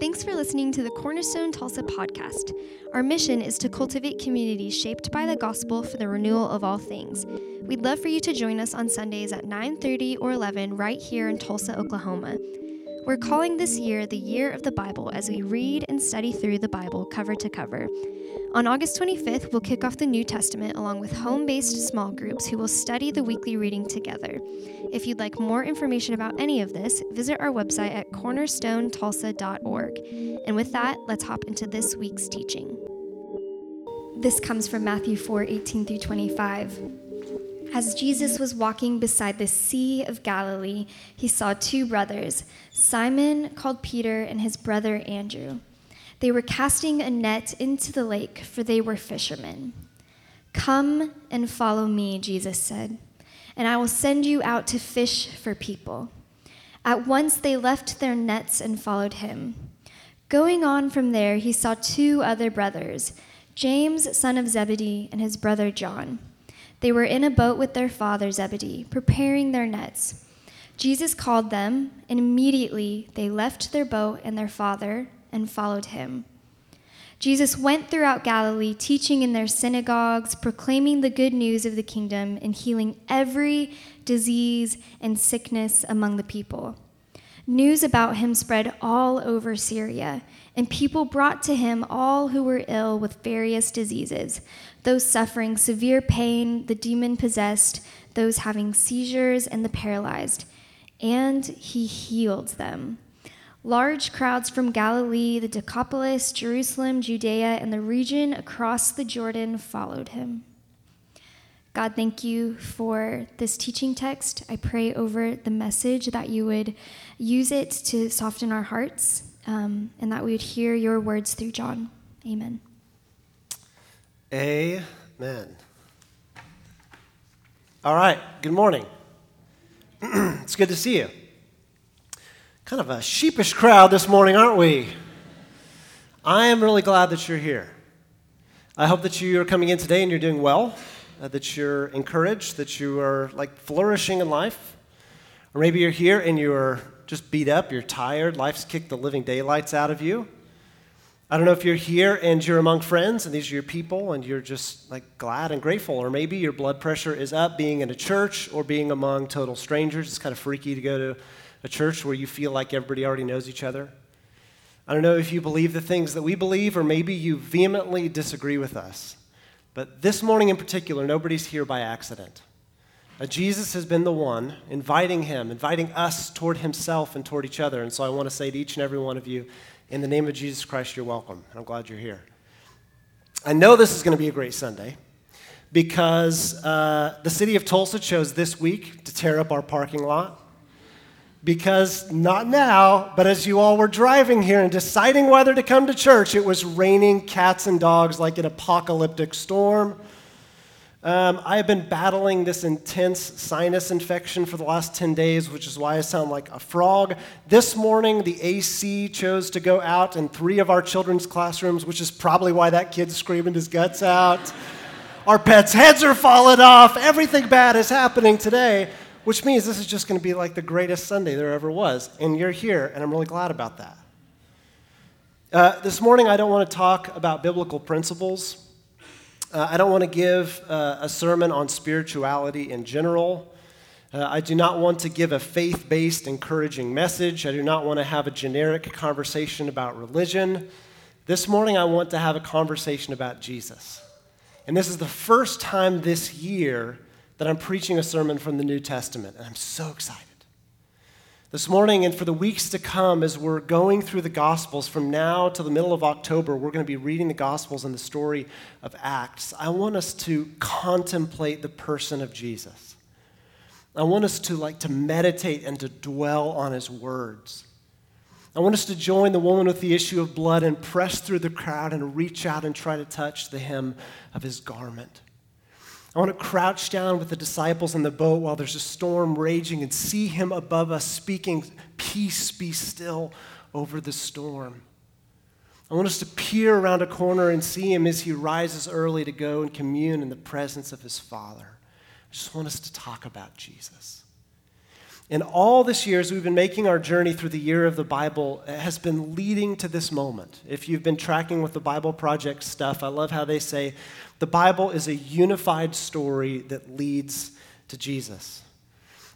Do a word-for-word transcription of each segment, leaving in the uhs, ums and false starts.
Thanks for listening to the Cornerstone Tulsa podcast. Our mission is to cultivate communities shaped by the gospel for the renewal of all things. We'd love for you to join us on Sundays at nine thirty or eleven right here in Tulsa, Oklahoma. We're calling this year the Year of the Bible as we read and study through the Bible cover to cover. On August twenty-fifth, we'll kick off the New Testament along with home-based small groups who will study the weekly reading together. If you'd like more information about any of this, visit our website at cornerstone tulsa dot org. And with that, let's hop into this week's teaching. This comes from Matthew four, eighteen through twenty-five. As Jesus was walking beside the Sea of Galilee, he saw two brothers, Simon, called Peter, and his brother Andrew. They were casting a net into the lake, for they were fishermen. "Come and follow me," Jesus said, "and I will send you out to fish for people." At once they left their nets and followed him. Going on from there, he saw two other brothers, James, son of Zebedee, and his brother John. They were in a boat with their father Zebedee, preparing their nets. Jesus called them, and immediately they left their boat and their father and followed him. Jesus went throughout Galilee, teaching in their synagogues, proclaiming the good news of the kingdom, and healing every disease and sickness among the people. News about him spread all over Syria, and people brought to him all who were ill with various diseases, those suffering severe pain, the demon-possessed, those having seizures, and the paralyzed, and he healed them. Large crowds from Galilee, the Decapolis, Jerusalem, Judea, and the region across the Jordan followed him. God, thank you for this teaching text. I pray over the message that you would use it to soften our hearts, um, and that we would hear your words through John. Amen. Amen. All right, good morning. It's good to see you. Kind of a sheepish crowd this morning, aren't we? I am really glad that you're here. I hope that you are coming in today and you're doing well. Uh, that you're encouraged, that you are like flourishing in life. Or maybe you're here and you're just beat up, you're tired, life's kicked the living daylights out of you. I don't know if you're here and you're among friends and these are your people and you're just like glad and grateful. Or maybe your blood pressure is up being in a church or being among total strangers. It's kind of freaky to go to a church where you feel like everybody already knows each other. I don't know if you believe the things that we believe or maybe you vehemently disagree with us. But this morning in particular, nobody's here by accident. Uh, Jesus has been the one inviting him, inviting us toward himself and toward each other. And so I want to say to each and every one of you, in the name of Jesus Christ, you're welcome. And I'm glad you're here. I know this is going to be a great Sunday because uh, the city of Tulsa chose this week to tear up our parking lot. Because not now, but as you all were driving here and deciding whether to come to church, it was raining cats and dogs like an apocalyptic storm. Um, I have been battling this intense sinus infection for the last ten days, which is why I sound like a frog. This morning, the A C chose to go out in three of our children's classrooms, which is probably why that kid's screaming his guts out. Our pets' heads are falling off. Everything bad is happening today. Which means this is just going to be like the greatest Sunday there ever was, and you're here, and I'm really glad about that. Uh, this morning, I don't want to talk about biblical principles. Uh, I don't want to give uh, a sermon on spirituality in general. Uh, I do not want to give a faith-based, encouraging message. I do not want to have a generic conversation about religion. This morning, I want to have a conversation about Jesus. And this is the first time this year that I'm preaching a sermon from the New Testament, and I'm so excited. This morning and for the weeks to come, as we're going through the Gospels from now to the middle of October, we're going to be reading the Gospels and the story of Acts. I want us to contemplate the person of Jesus. I want us to like to meditate and to dwell on his words. I want us to join the woman with the issue of blood and press through the crowd and reach out and try to touch the hem of his garment. I want to crouch down with the disciples in the boat while there's a storm raging and see him above us speaking, "Peace, be still," over the storm. I want us to peer around a corner and see him as he rises early to go and commune in the presence of his Father. I just want us to talk about Jesus. And all this year, as we've been making our journey through the year of the Bible, it has been leading to this moment. If you've been tracking with the Bible Project stuff, I love how they say the Bible is a unified story that leads to Jesus.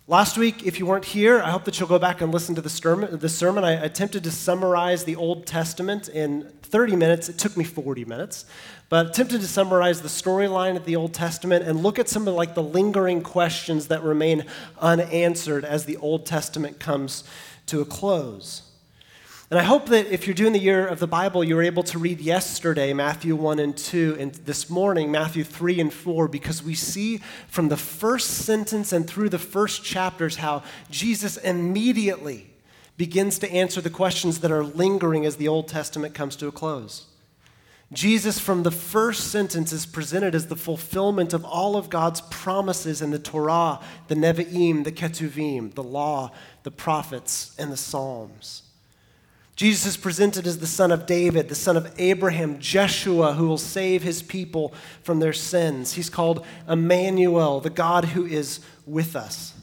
Last week, if you weren't here, I hope that you'll go back and listen to the sermon. The sermon I attempted to summarize the Old Testament in thirty minutes. It took me forty minutes, but attempted to summarize the storyline of the Old Testament and look at some of like the lingering questions that remain unanswered as the Old Testament comes to a close. And I hope that if you're doing the year of the Bible, you were able to read yesterday Matthew one and two, and this morning Matthew three and four, because we see from the first sentence and through the first chapters how Jesus immediately begins to answer the questions that are lingering as the Old Testament comes to a close. Jesus, from the first sentence, is presented as the fulfillment of all of God's promises in the Torah, the Nevi'im, the Ketuvim, the law, the prophets, and the Psalms. Jesus is presented as the son of David, the son of Abraham, Jeshua, who will save his people from their sins. He's called Emmanuel, the God who is with us.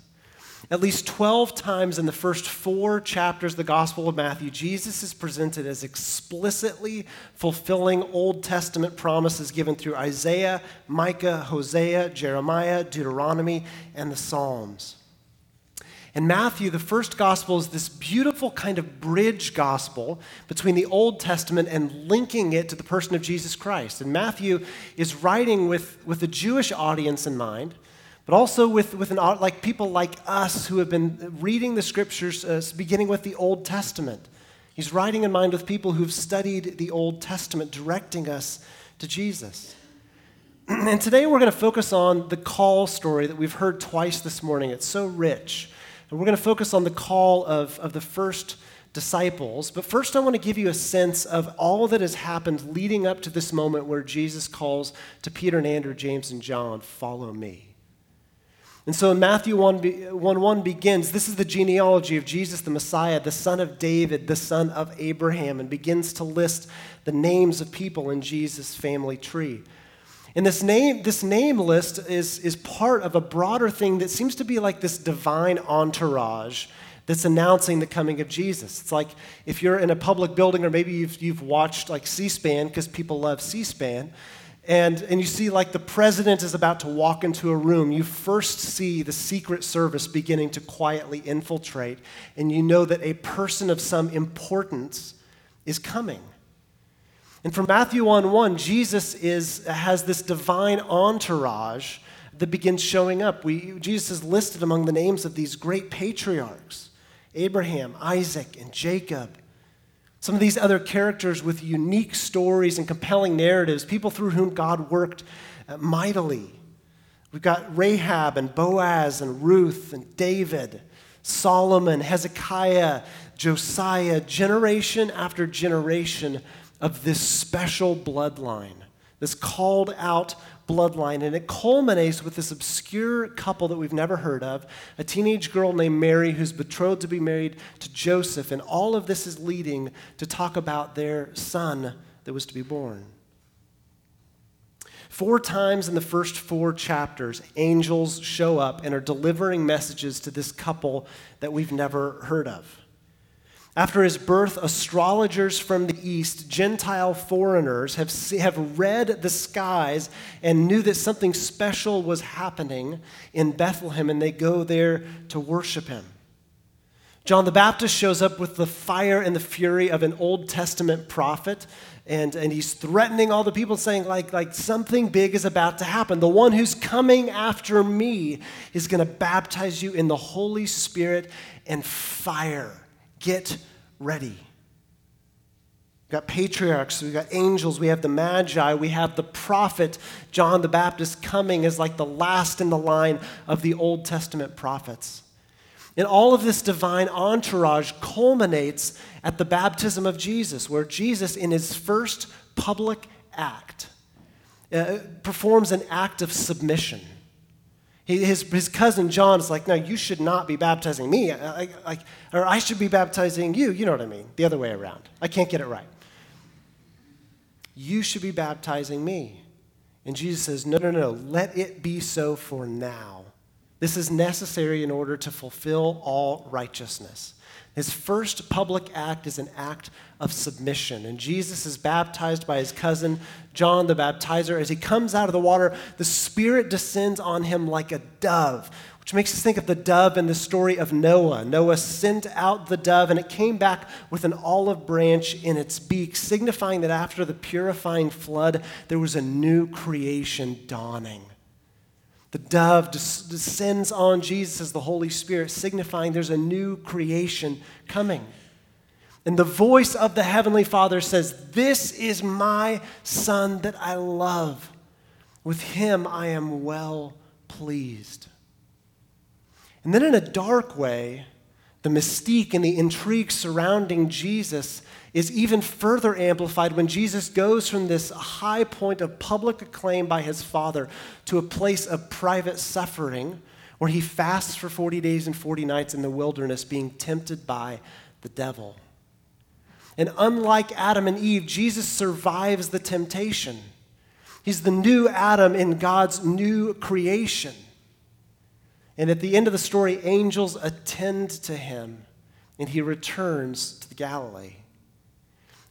At least twelve times in the first four chapters of the Gospel of Matthew, Jesus is presented as explicitly fulfilling Old Testament promises given through Isaiah, Micah, Hosea, Jeremiah, Deuteronomy, and the Psalms. And Matthew, the first gospel, is this beautiful kind of bridge gospel between the Old Testament and linking it to the person of Jesus Christ. And Matthew is writing with, with a Jewish audience in mind, but also with, with an, like people like us who have been reading the scriptures uh, beginning with the Old Testament. He's writing in mind with people who've studied the Old Testament, directing us to Jesus. And today we're going to focus on the call story that we've heard twice this morning. It's so rich. And we're going to focus on the call of, of the first disciples. But first, I want to give you a sense of all that has happened leading up to this moment where Jesus calls to Peter and Andrew, James and John, follow me. And so in Matthew one one begins, this is the genealogy of Jesus the Messiah, the son of David, the son of Abraham, and begins to list the names of people in Jesus' family tree. And this name, this name list is, is part of a broader thing that seems to be like this divine entourage that's announcing the coming of Jesus. It's like if you're in a public building, or maybe you've, you've watched like C-SPAN, because people love C-SPAN, and, and you see like the president is about to walk into a room. You first see the Secret Service beginning to quietly infiltrate, and you know that a person of some importance is coming. And from Matthew one one, Jesus is, has this divine entourage that begins showing up. We, Jesus is listed among the names of these great patriarchs, Abraham, Isaac, and Jacob. Some of these other characters with unique stories and compelling narratives, people through whom God worked mightily. We've got Rahab and Boaz and Ruth and David, Solomon, Hezekiah, Josiah, generation after generation of this special bloodline, this called out bloodline. And it culminates with this obscure couple that we've never heard of, a teenage girl named Mary who's betrothed to be married to Joseph. And all of this is leading to talk about their son that was to be born. Four times in the first four chapters, angels show up and are delivering messages to this couple that we've never heard of. After his birth, astrologers from the East, Gentile foreigners, have have read the skies and knew that something special was happening in Bethlehem, and they go there to worship him. John the Baptist shows up with the fire and the fury of an Old Testament prophet, and, and he's threatening all the people, saying, like, like something big is about to happen. The one who's coming after me is going to baptize you in the Holy Spirit and fire. Get ready. We've got patriarchs, we've got angels, we have the Magi, we have the prophet John the Baptist coming as like the last in the line of the Old Testament prophets. And all of this divine entourage culminates at the baptism of Jesus, where Jesus, in his first public act, uh, performs an act of submission. His, his cousin John is like, no, you should not be baptizing me, I, I, I, or I should be baptizing you. You know what I mean, the other way around. I can't get it right. You should be baptizing me. And Jesus says, no, no, no, let it be so for now, This is necessary in order to fulfill all righteousness. His first public act is an act of submission. And Jesus is baptized by his cousin, John the Baptizer. As he comes out of the water, the Spirit descends on him like a dove, which makes us think of the dove in the story of Noah. Noah sent out the dove, and it came back with an olive branch in its beak, signifying that after the purifying flood, there was a new creation dawning. The dove descends on Jesus as the Holy Spirit, signifying there's a new creation coming. And the voice of the Heavenly Father says, "This is my Son that I love. With him I am well pleased." And then in a dark way, the mystique and the intrigue surrounding Jesus is even further amplified when Jesus goes from this high point of public acclaim by his Father to a place of private suffering where he fasts for forty days and forty nights in the wilderness, being tempted by the devil. And unlike Adam and Eve, Jesus survives the temptation. He's the new Adam in God's new creation. And at the end of the story, angels attend to him, and he returns to the Galilee.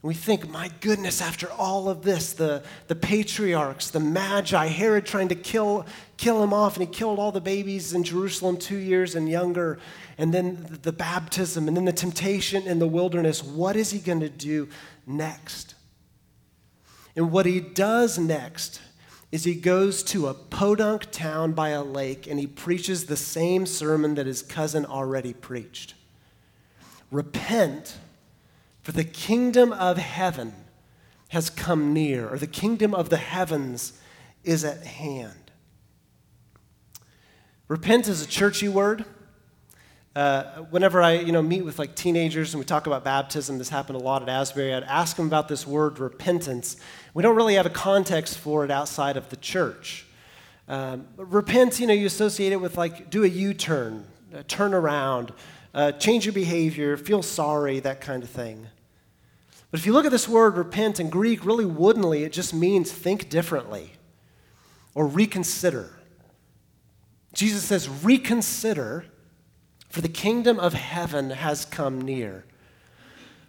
And we think, my goodness, after all of this, the, the patriarchs, the magi, Herod trying to kill, kill him off, and he killed all the babies in Jerusalem two years and younger, and then the baptism, and then the temptation in the wilderness. What is he going to do next? And what he does next is he goes to a podunk town by a lake and he preaches the same sermon that his cousin already preached. Repent, for the kingdom of heaven has come near, or the kingdom of the heavens is at hand. Repent is a churchy word. Uh, whenever I, you know, meet with like teenagers and we talk about baptism, this happened a lot at Asbury, I'd ask them about this word repentance. We don't really have a context for it outside of the church. Um, repent, you know, you associate it with like do a U-turn, a turn around, uh, change your behavior, feel sorry, that kind of thing. But if you look at this word repent in Greek, really woodenly, it just means think differently or reconsider. Jesus says reconsider, for the kingdom of heaven has come near.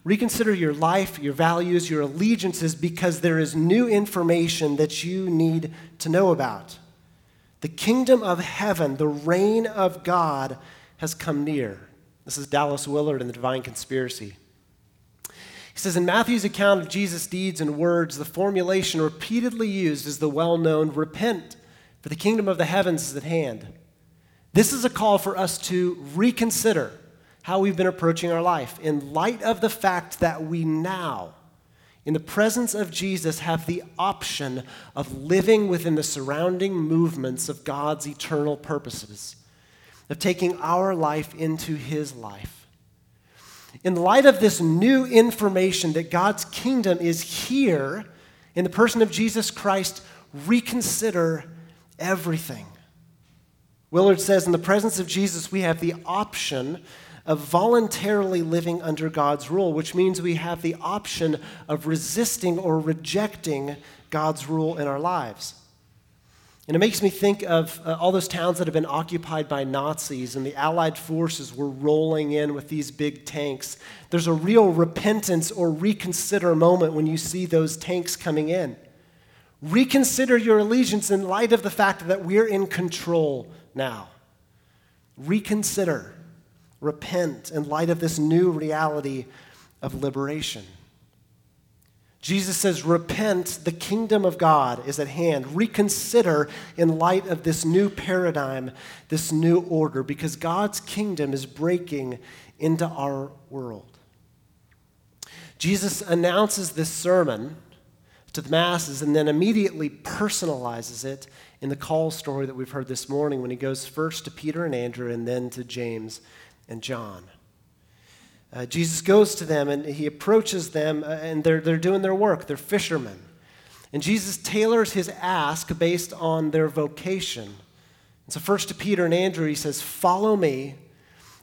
Reconsider your life, your values, your allegiances, because there is new information that you need to know about. The kingdom of heaven, the reign of God, has come near. This is Dallas Willard in The Divine Conspiracy. He says, in Matthew's account of Jesus' deeds and words, the formulation repeatedly used is the well-known repent, for the kingdom of the heavens is at hand. This is a call for us to reconsider how we've been approaching our life in light of the fact that we now, in the presence of Jesus, have the option of living within the surrounding movements of God's eternal purposes, of taking our life into his life. In light of this new information that God's kingdom is here in the person of Jesus Christ, reconsider everything. Willard says, in the presence of Jesus, we have the option of voluntarily living under God's rule, which means we have the option of resisting or rejecting God's rule in our lives. And it makes me think of uh, all those towns that have been occupied by Nazis, and the Allied forces were rolling in with these big tanks. There's a real repentance or reconsider moment when you see those tanks coming in. Reconsider your allegiance in light of the fact that we're in control now. Reconsider, repent in light of this new reality of liberation. Jesus says, repent, the kingdom of God is at hand. Reconsider in light of this new paradigm, this new order, because God's kingdom is breaking into our world. Jesus announces this sermon to the masses and then immediately personalizes it in the call story that we've heard this morning when he goes first to Peter and Andrew and then to James and John. Uh, Jesus goes to them and he approaches them, and they're, they're doing their work. They're fishermen. And Jesus tailors his ask based on their vocation. And so first to Peter and Andrew, he says, follow me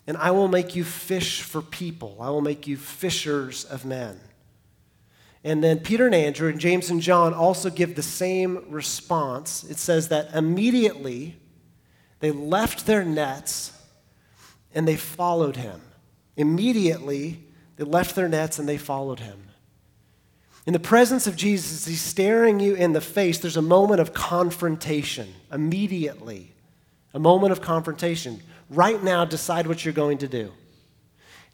and I will make you fish for people. I will make you fishers of men. And then Peter and Andrew and James and John also give the same response. It says that immediately They left their nets and they followed him. Immediately, they left their nets and they followed him. In the presence of Jesus, he's staring you in the face. There's a moment of confrontation immediately. A moment of confrontation. Right now, decide what you're going to do.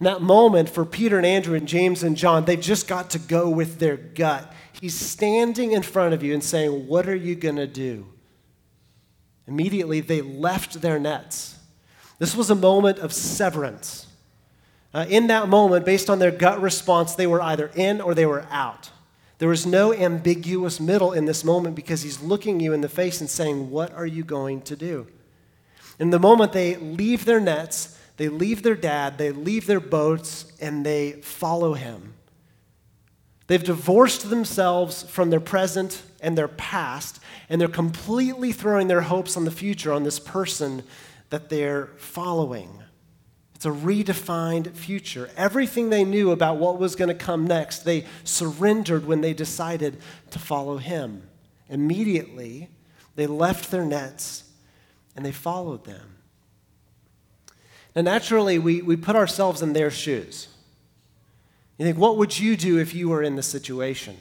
In that moment, for Peter and Andrew and James and John, they've just got to go with their gut. He's standing in front of you and saying, what are you going to do? Immediately, they left their nets. This was a moment of severance. Uh, in that moment, based on their gut response, they were either in or they were out. There was no ambiguous middle in this moment because he's looking you in the face and saying, what are you going to do? In the moment, they leave their nets, they leave their dad, they leave their boats, and they follow him. They've divorced themselves from their present and their past, and they're completely throwing their hopes on the future, on this person that they're following. It's a redefined future. Everything they knew about what was going to come next, they surrendered when they decided to follow him. Immediately, they left their nets and they followed them. Now, naturally, we, we put ourselves in their shoes. You think, what would you do if you were in this situation?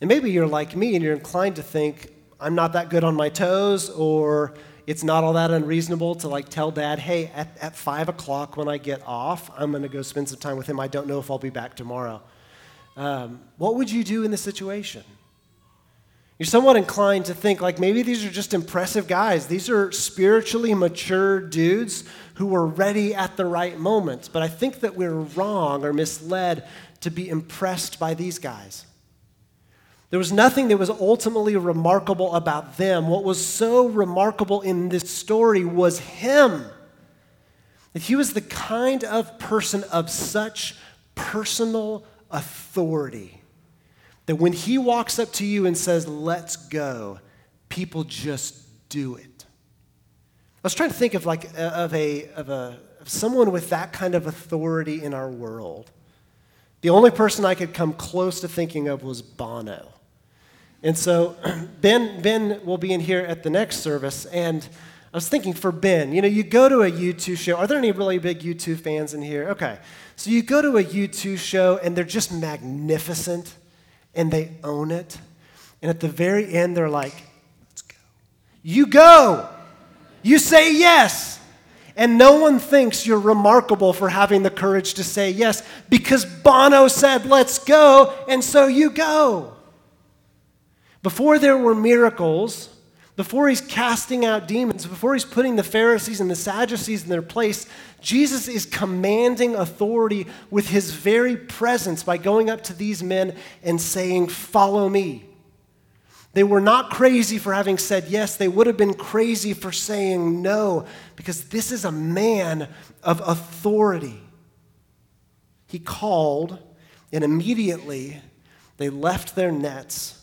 And maybe you're like me and you're inclined to think, I'm not that good on my toes, or it's not all that unreasonable to like tell dad, hey, at, at five o'clock when I get off, I'm going to go spend some time with him. I don't know if I'll be back tomorrow. Um, what would you do in this situation? You're somewhat inclined to think like maybe these are just impressive guys. These are spiritually mature dudes who were ready at the right moment. But I think that we're wrong or misled to be impressed by these guys. There was nothing that was ultimately remarkable about them. What was so remarkable in this story was him. That he was the kind of person of such personal authority that when he walks up to you and says, let's go, people just do it. I was trying to think of like of a of a of someone with that kind of authority in our world. The only person I could come close to thinking of was Bono. And so Ben, Ben will be in here at the next service, and I was thinking for Ben, you know, you go to a U two show. Are there any really big U two fans in here? Okay. So you go to a U two show, and they're just magnificent, and they own it. And at the very end, they're like, let's go. You go. You say yes. And no one thinks you're remarkable for having the courage to say yes because Bono said, let's go, and so you go. Before there were miracles, before he's casting out demons, before he's putting the Pharisees and the Sadducees in their place, Jesus is commanding authority with his very presence by going up to these men and saying, follow me. They were not crazy for having said yes. They would have been crazy for saying no, because this is a man of authority. He called, and immediately they left their nets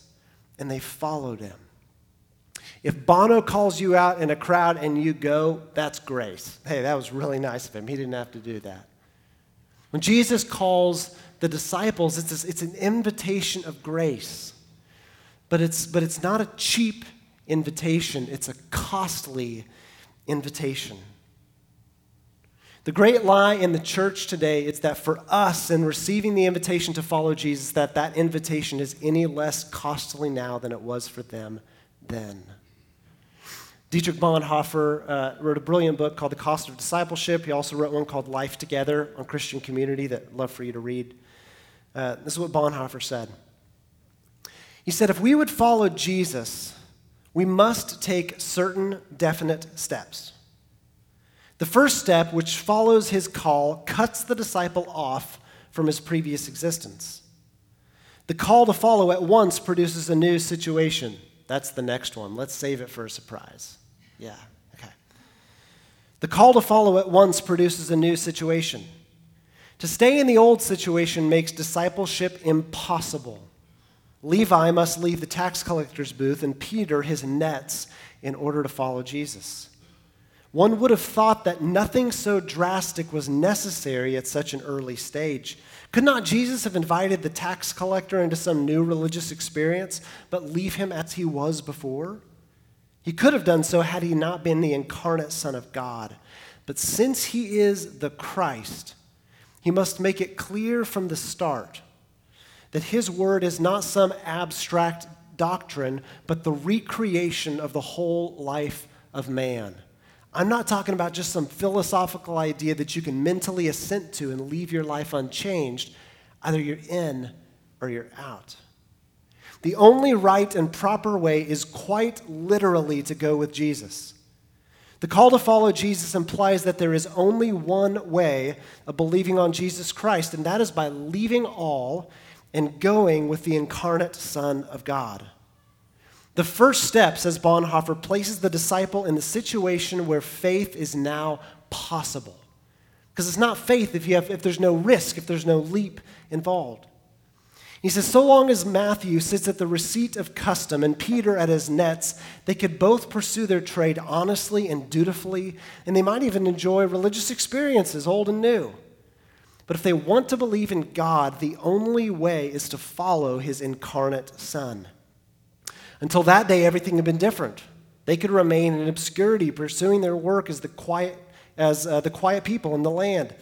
and they followed him. If Bono calls you out in a crowd and you go, that's grace. Hey, that was really nice of him. He didn't have to do that. When Jesus calls the disciples, it's this, it's an invitation of grace. But it's, but it's not a cheap invitation. It's a costly invitation. The great lie in the church today is that for us in receiving the invitation to follow Jesus, that that invitation is any less costly now than it was for them then. Dietrich Bonhoeffer uh, wrote a brilliant book called The Cost of Discipleship. He also wrote one called Life Together on Christian Community that I'd love for you to read. Uh, this is what Bonhoeffer said. He said, if we would follow Jesus, we must take certain definite steps. The first step, which follows his call, cuts the disciple off from his previous existence. The call to follow at once produces a new situation. That's the next one. Let's save it for a surprise. Yeah, okay. The call to follow at once produces a new situation. To stay in the old situation makes discipleship impossible. Levi must leave the tax collector's booth and Peter his nets in order to follow Jesus. One would have thought that nothing so drastic was necessary at such an early stage. Could not Jesus have invited the tax collector into some new religious experience, but leave him as he was before? He could have done so had he not been the incarnate Son of God. But since he is the Christ, he must make it clear from the start that his word is not some abstract doctrine, but the recreation of the whole life of man. I'm not talking about just some philosophical idea that you can mentally assent to and leave your life unchanged. Either you're in or you're out. The only right and proper way is quite literally to go with Jesus. The call to follow Jesus implies that there is only one way of believing on Jesus Christ, and that is by leaving all and going with the incarnate Son of God. The first step, says Bonhoeffer, places the disciple in the situation where faith is now possible. Because it's not faith if you have, if there's no risk, if there's no leap involved. He says, so long as Matthew sits at the receipt of custom and Peter at his nets, they could both pursue their trade honestly and dutifully, and they might even enjoy religious experiences, old and new. But if they want to believe in God, the only way is to follow his incarnate Son. Until that day, everything had been different. They could remain in obscurity, pursuing their work as the quiet, as uh, the quiet people in the land,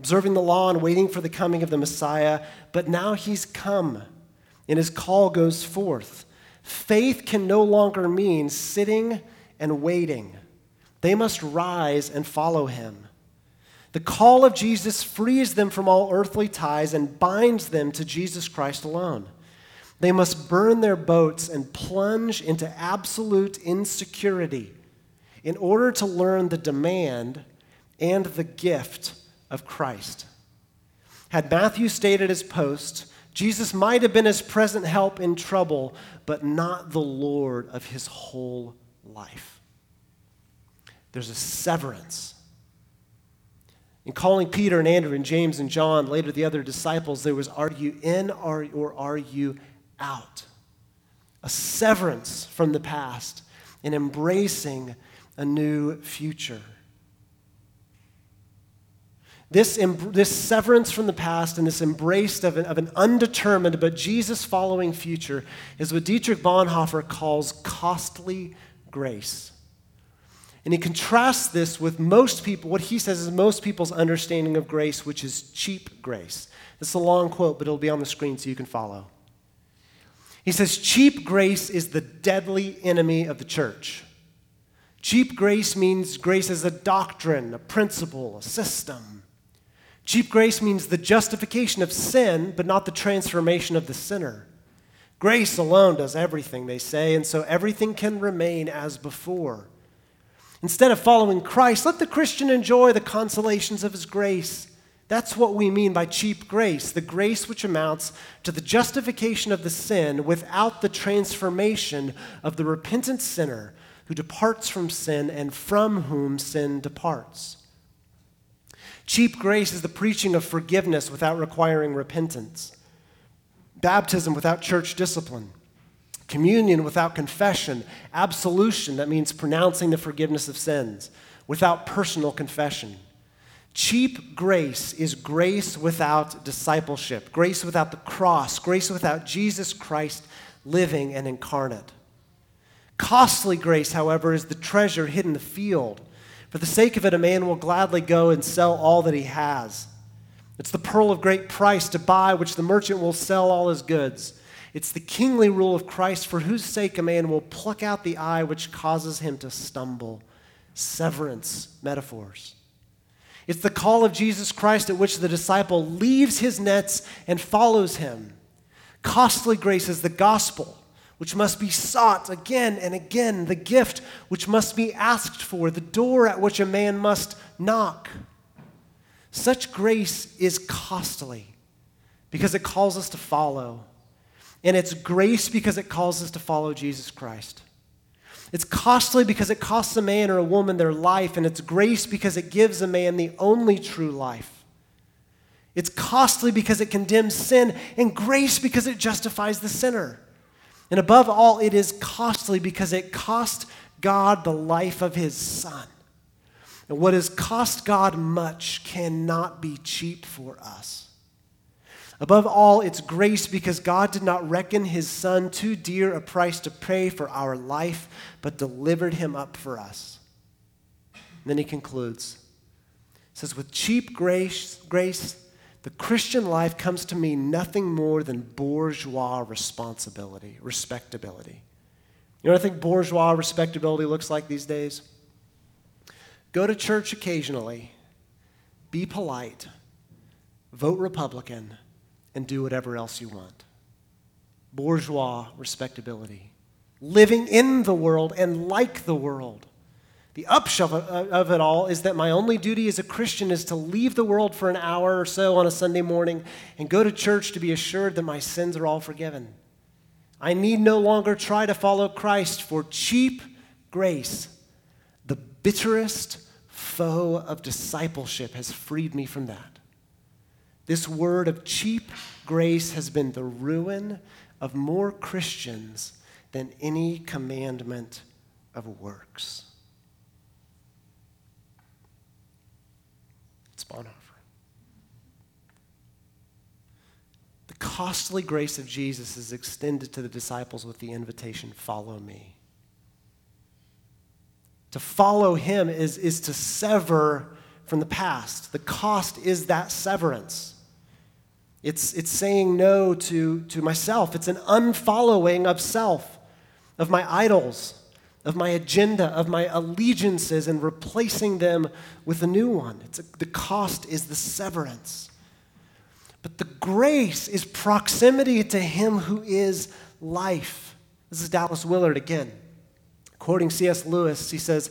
observing the law and waiting for the coming of the Messiah. But now he's come, and his call goes forth. Faith can no longer mean sitting and waiting. They must rise and follow him. The call of Jesus frees them from all earthly ties and binds them to Jesus Christ alone. They must burn their boats and plunge into absolute insecurity in order to learn the demand and the gift of Christ. Had Matthew stayed at his post, Jesus might have been his present help in trouble, but not the Lord of his whole life. There's a severance. In calling Peter and Andrew and James and John, later the other disciples, there was, are you in or are you out? A severance from the past and embracing a new future. This, em- this severance from the past and this embrace of an, of an undetermined but Jesus-following future is what Dietrich Bonhoeffer calls costly grace. And he contrasts this with most people, what he says is most people's understanding of grace, which is cheap grace. This is a long quote, but it'll be on the screen so you can follow. He says, cheap grace is the deadly enemy of the church. Cheap grace means grace as a doctrine, a principle, a system. Cheap grace means the justification of sin, but not the transformation of the sinner. Grace alone does everything, they say, and so everything can remain as before. Instead of following Christ, let the Christian enjoy the consolations of his grace. That's what we mean by cheap grace, the grace which amounts to the justification of the sin without the transformation of the repentant sinner who departs from sin and from whom sin departs. Cheap grace is the preaching of forgiveness without requiring repentance, baptism without church discipline, communion without confession, absolution, that means pronouncing the forgiveness of sins, without personal confession. Cheap grace is grace without discipleship, grace without the cross, grace without Jesus Christ living and incarnate. Costly grace, however, is the treasure hidden in the field. For the sake of it, a man will gladly go and sell all that he has. It's the pearl of great price to buy, which the merchant will sell all his goods. It's the kingly rule of Christ, for whose sake a man will pluck out the eye which causes him to stumble. Severance metaphors. It's the call of Jesus Christ at which the disciple leaves his nets and follows him. Costly grace is the gospel, which must be sought again and again, the gift which must be asked for, the door at which a man must knock. Such grace is costly because it calls us to follow, and it's grace because it calls us to follow Jesus Christ. It's costly because it costs a man or a woman their life, and it's grace because it gives a man the only true life. It's costly because it condemns sin, and grace because it justifies the sinner. And above all, it is costly because it cost God the life of his Son. And what has cost God much cannot be cheap for us. Above all, it's grace, because God did not reckon his son too dear a price to pay for our life, but delivered him up for us. And then he concludes. He says, with cheap grace, grace, the Christian life comes to mean nothing more than bourgeois responsibility, respectability. You know what I think bourgeois respectability looks like these days? Go to church occasionally, be polite, vote Republican, and do whatever else you want. Bourgeois respectability. Living in the world and like the world. The upshot of it all is that my only duty as a Christian is to leave the world for an hour or so on a Sunday morning and go to church to be assured that my sins are all forgiven. I need no longer try to follow Christ, for cheap grace, the bitterest foe of discipleship, has freed me from that. This word of cheap grace has been the ruin of more Christians than any commandment of works. It's Bonhoeffer. The costly grace of Jesus is extended to the disciples with the invitation, follow me. To follow him is, is to sever from the past. The cost is that severance. It's, it's saying no to, to myself. It's an unfollowing of self, of my idols, of my agenda, of my allegiances, and replacing them with a new one. It's a, the cost is the severance. But the grace is proximity to him who is life. This is Dallas Willard again. Quoting C S Lewis, he says,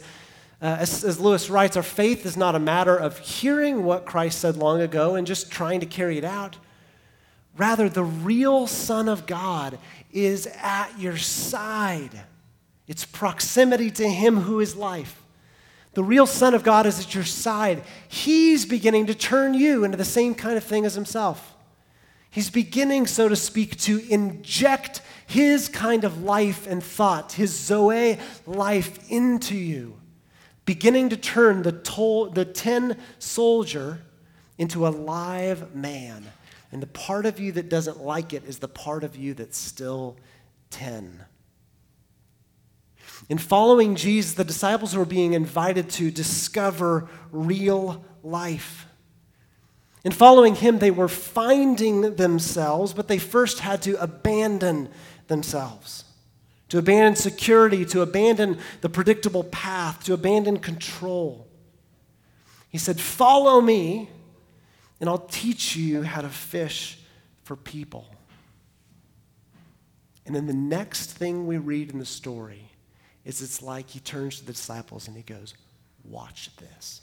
Uh, as, as Lewis writes, our faith is not a matter of hearing what Christ said long ago and just trying to carry it out. Rather, the real Son of God is at your side. It's proximity to him who is life. The real Son of God is at your side. He's beginning to turn you into the same kind of thing as himself. He's beginning, so to speak, to inject his kind of life and thought, his Zoe life, into you, beginning to turn the, tol- the tin soldier into a live man. And the part of you that doesn't like it is the part of you that's still tin. In following Jesus, the disciples were being invited to discover real life. In following him, they were finding themselves, but they first had to abandon themselves. To abandon security, to abandon the predictable path, to abandon control. He said, follow me, and I'll teach you how to fish for people. And then the next thing we read in the story is it's like he turns to the disciples and he goes, watch this.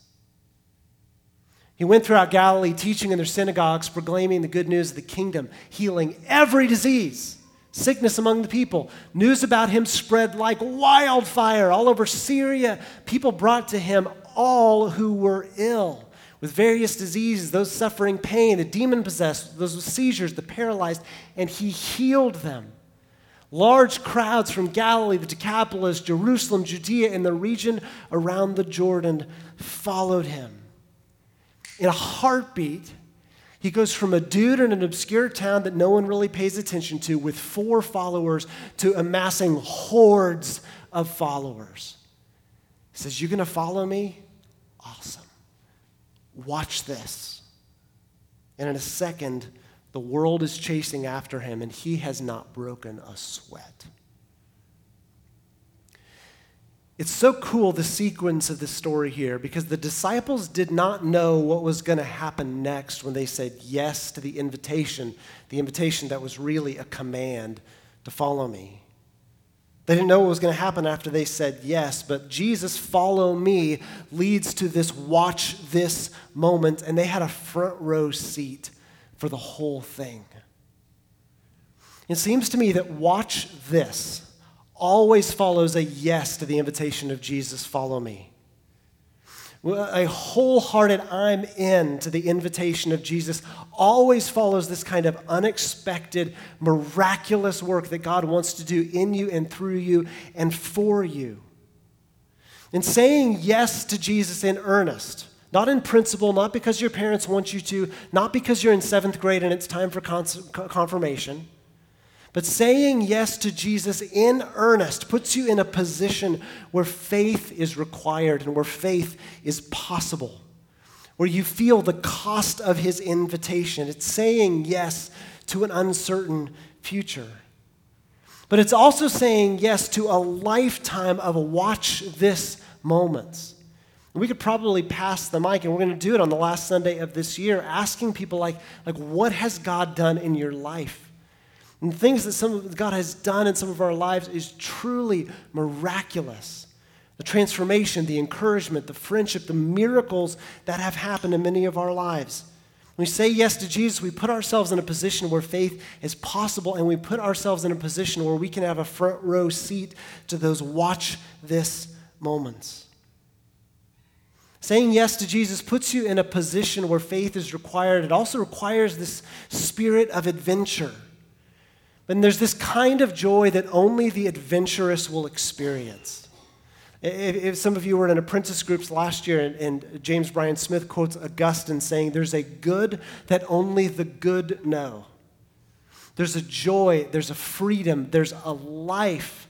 He went throughout Galilee, teaching in their synagogues, proclaiming the good news of the kingdom, healing every disease, sickness among the people. News about him spread like wildfire all over Syria. People brought to him all who were ill with various diseases, those suffering pain, the demon-possessed, those with seizures, the paralyzed, and he healed them. Large crowds from Galilee, the Decapolis, Jerusalem, Judea, and the region around the Jordan followed him. In a heartbeat, he goes from a dude in an obscure town that no one really pays attention to with four followers to amassing hordes of followers. He says, you're going to follow me? Awesome. Watch this. And in a second, the world is chasing after him, and he has not broken a sweat. It's so cool, the sequence of the story here, because the disciples did not know what was going to happen next when they said yes to the invitation, the invitation that was really a command to follow me. They didn't know what was going to happen after they said yes, but Jesus, follow me, leads to this watch this moment, and they had a front row seat for the whole thing. It seems to me that watch this always follows a yes to the invitation of Jesus, follow me. A wholehearted I'm in to the invitation of Jesus always follows this kind of unexpected, miraculous work that God wants to do in you and through you and for you. And saying yes to Jesus in earnest, Not in principle, not because your parents want you to, not because you're in seventh grade and it's time for confirmation, but saying yes to Jesus in earnest puts you in a position where faith is required and where faith is possible, where you feel the cost of his invitation. It's saying yes to an uncertain future. But it's also saying yes to a lifetime of watch this moments. We could probably pass the mic, and we're going to do it on the last Sunday of this year, asking people like, like what has God done in your life? And things that some of God has done in some of our lives is truly miraculous. The transformation, the encouragement, the friendship, the miracles that have happened in many of our lives. When we say yes to Jesus, we put ourselves in a position where faith is possible, and we put ourselves in a position where we can have a front row seat to those watch this moments. Saying yes to Jesus puts you in a position where faith is required. It also requires this spirit of adventure. And there's this kind of joy that only the adventurous will experience. If, if some of you were in apprentice groups last year, and, and James Bryan Smith quotes Augustine saying, there's a good that only the good know. There's a joy, there's a freedom, there's a life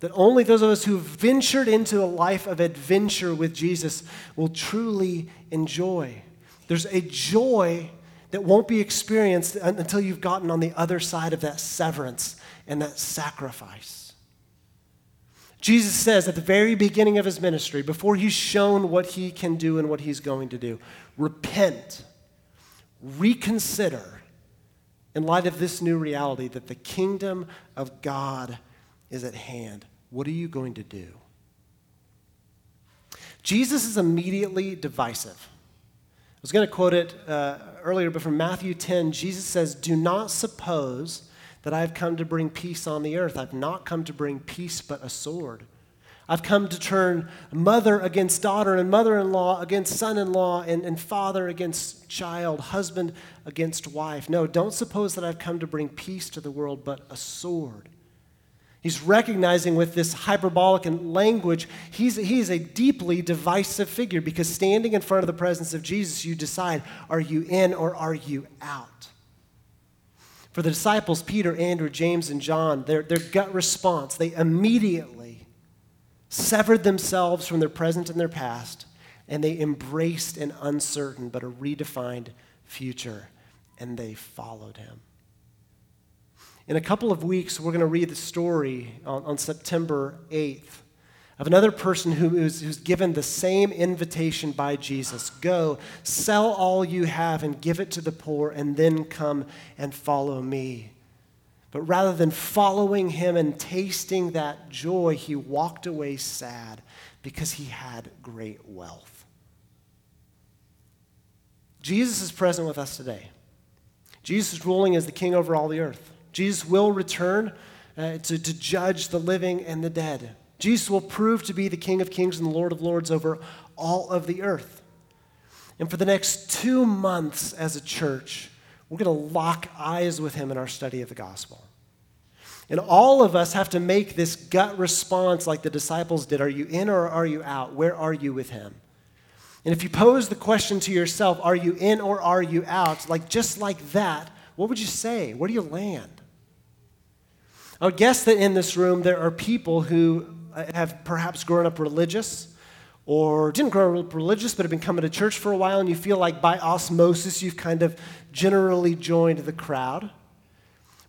that only those of us who've ventured into a life of adventure with Jesus will truly enjoy. There's a joy that won't be experienced until you've gotten on the other side of that severance and that sacrifice. Jesus says at the very beginning of his ministry, before he's shown what he can do and what he's going to do, repent, reconsider in light of this new reality that the kingdom of God is at hand. What are you going to do? Jesus is immediately divisive. I was going to quote it uh, earlier, but from Matthew ten, Jesus says, do not suppose that I have come to bring peace on the earth. I've not come to bring peace, but a sword. I've come to turn mother against daughter and mother-in-law against son-in-law and, and father against child, husband against wife. No, don't suppose that I've come to bring peace to the world, but a sword. He's recognizing with this hyperbolic language, he's, he's a deeply divisive figure because standing in front of the presence of Jesus, you decide, are you in or are you out? For the disciples, Peter, Andrew, James, and John, their, their gut response, they immediately severed themselves from their present and their past, and they embraced an uncertain but a redefined future, and they followed him. In a couple of weeks, we're going to read the story on, on September eighth of another person who, who's, who's given the same invitation by Jesus. Go, sell all you have and give it to the poor, and then come and follow me. But rather than following him and tasting that joy, he walked away sad because he had great wealth. Jesus is present with us today. Jesus is ruling as the king over all the earth. Jesus will return uh, to, to judge the living and the dead. Jesus will prove to be the King of Kings and the Lord of Lords over all of the earth. And for the next two months as a church, we're going to lock eyes with him in our study of the gospel. And all of us have to make this gut response like the disciples did. Are you in or are you out? Where are you with him? And if you pose the question to yourself, are you in or are you out? Like just like that, what would you say? Where do you land? I would guess that in this room there are people who have perhaps grown up religious or didn't grow up religious but have been coming to church for a while, and you feel like by osmosis you've kind of generally joined the crowd.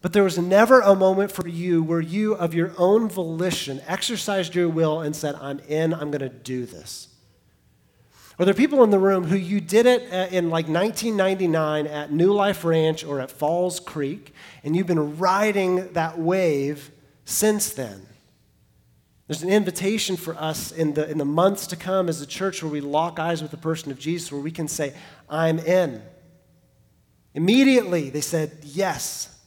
But there was never a moment for you where you of your own volition exercised your will and said, I'm in, I'm going to do this. Or there are people in the room who you did it in like nineteen ninety-nine at New Life Ranch or at Falls Creek, and you've been riding that wave since then. There's an invitation for us in the, in the months to come as a church where we lock eyes with the person of Jesus, where we can say, I'm in. Immediately, they said yes.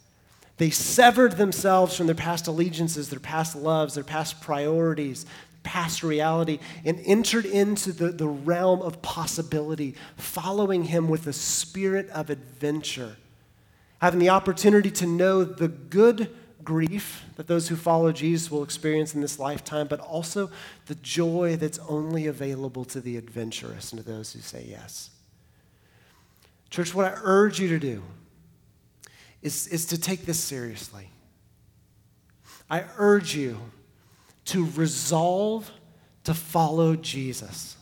They severed themselves from their past allegiances, their past loves, their past priorities, past reality, and entered into the, the realm of possibility, following him with a spirit of adventure, having the opportunity to know the good grief that those who follow Jesus will experience in this lifetime, but also the joy that's only available to the adventurous and to those who say yes. Church, what I urge you to do is, is to take this seriously. I urge you to resolve to follow Jesus.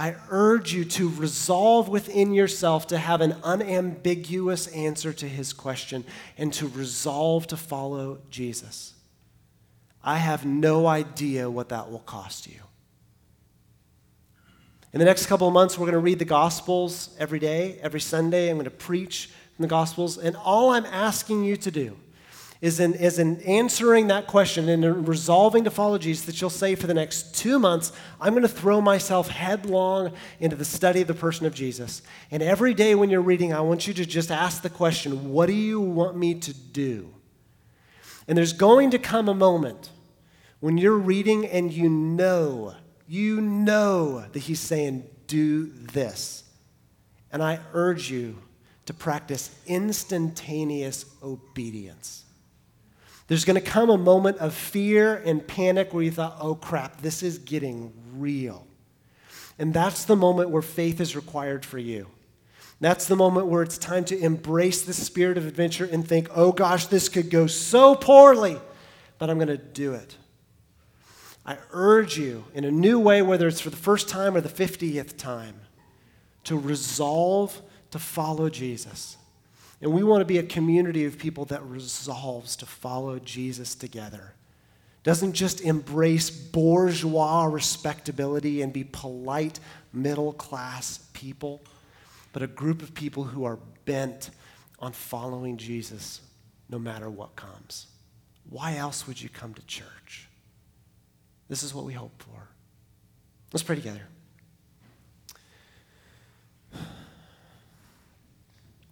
I urge you to resolve within yourself to have an unambiguous answer to his question and to resolve to follow Jesus. I have no idea what that will cost you. In the next couple of months, we're going to read the Gospels every day, every Sunday. I'm going to preach from the Gospels. And all I'm asking you to do is in, is in answering that question and in resolving to follow Jesus, that you'll say for the next two months, I'm going to throw myself headlong into the study of the person of Jesus. And every day when you're reading, I want you to just ask the question, what do you want me to do? And there's going to come a moment when you're reading and you know, you know that he's saying, do this. And I urge you to practice instantaneous obedience. There's going to come a moment of fear and panic where you thought, oh crap, this is getting real. And that's the moment where faith is required for you. That's the moment where it's time to embrace the spirit of adventure and think, oh gosh, this could go so poorly, but I'm going to do it. I urge you in a new way, whether it's for the first time or the fiftieth time, to resolve to follow Jesus. And we want to be a community of people that resolves to follow Jesus together. Doesn't just embrace bourgeois respectability and be polite middle-class people, but a group of people who are bent on following Jesus no matter what comes. Why else would you come to church? This is what we hope for. Let's pray together.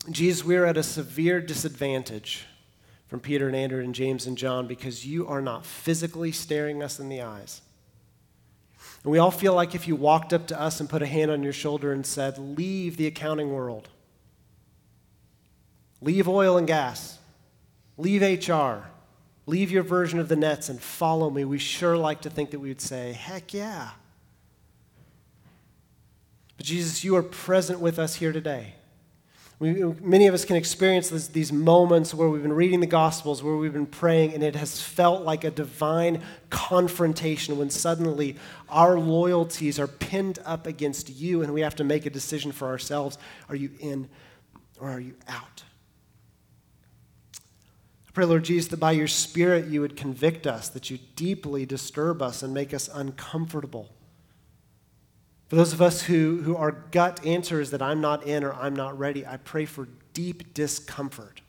Jesus, we are at a severe disadvantage from Peter and Andrew and James and John because you are not physically staring us in the eyes. And we all feel like if you walked up to us and put a hand on your shoulder and said, leave the accounting world, leave oil and gas, leave H R, leave your version of the nets and follow me, we sure like to think that we would say, heck yeah. But Jesus, you are present with us here today. We, many of us can experience this, these moments where we've been reading the Gospels, where we've been praying, and it has felt like a divine confrontation when suddenly our loyalties are pinned up against you and we have to make a decision for ourselves. Are you in or are you out? I pray, Lord Jesus, that by your Spirit you would convict us, that you deeply disturb us and make us uncomfortable. For those of us who, who our gut answer is that I'm not in or I'm not ready, I pray for deep discomfort.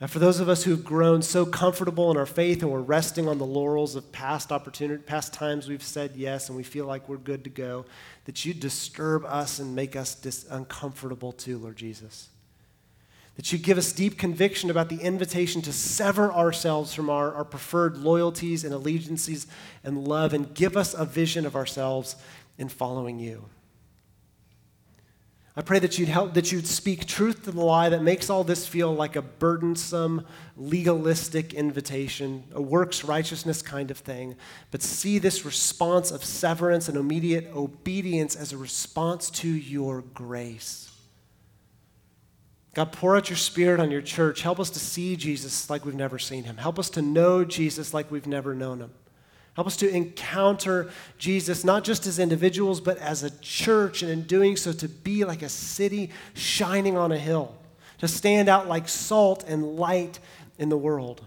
And for those of us who've grown so comfortable in our faith and we're resting on the laurels of past opportunity, past times we've said yes and we feel like we're good to go, that you disturb us and make us dis- uncomfortable too, Lord Jesus. That you give us deep conviction about the invitation to sever ourselves from our, our preferred loyalties and allegiances and love and give us a vision of ourselves in following you. I pray that you'd help, that you'd speak truth to the lie that makes all this feel like a burdensome, legalistic invitation, a works righteousness kind of thing, but see this response of severance and immediate obedience as a response to your grace. God, pour out your Spirit on your church. Help us to see Jesus like we've never seen him. Help us to know Jesus like we've never known him. Help us to encounter Jesus, not just as individuals, but as a church, and in doing so, to be like a city shining on a hill, to stand out like salt and light in the world.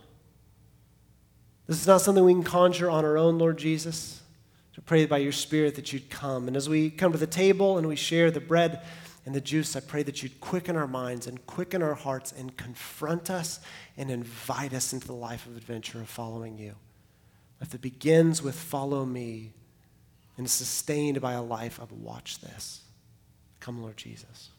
This is not something we can conjure on our own, Lord Jesus. To pray by your Spirit that you'd come. And as we come to the table and we share the bread and the juice, I pray that you'd quicken our minds and quicken our hearts and confront us and invite us into the life of adventure of following you. If it begins with follow me and is sustained by a life of watch this. Come, Lord Jesus.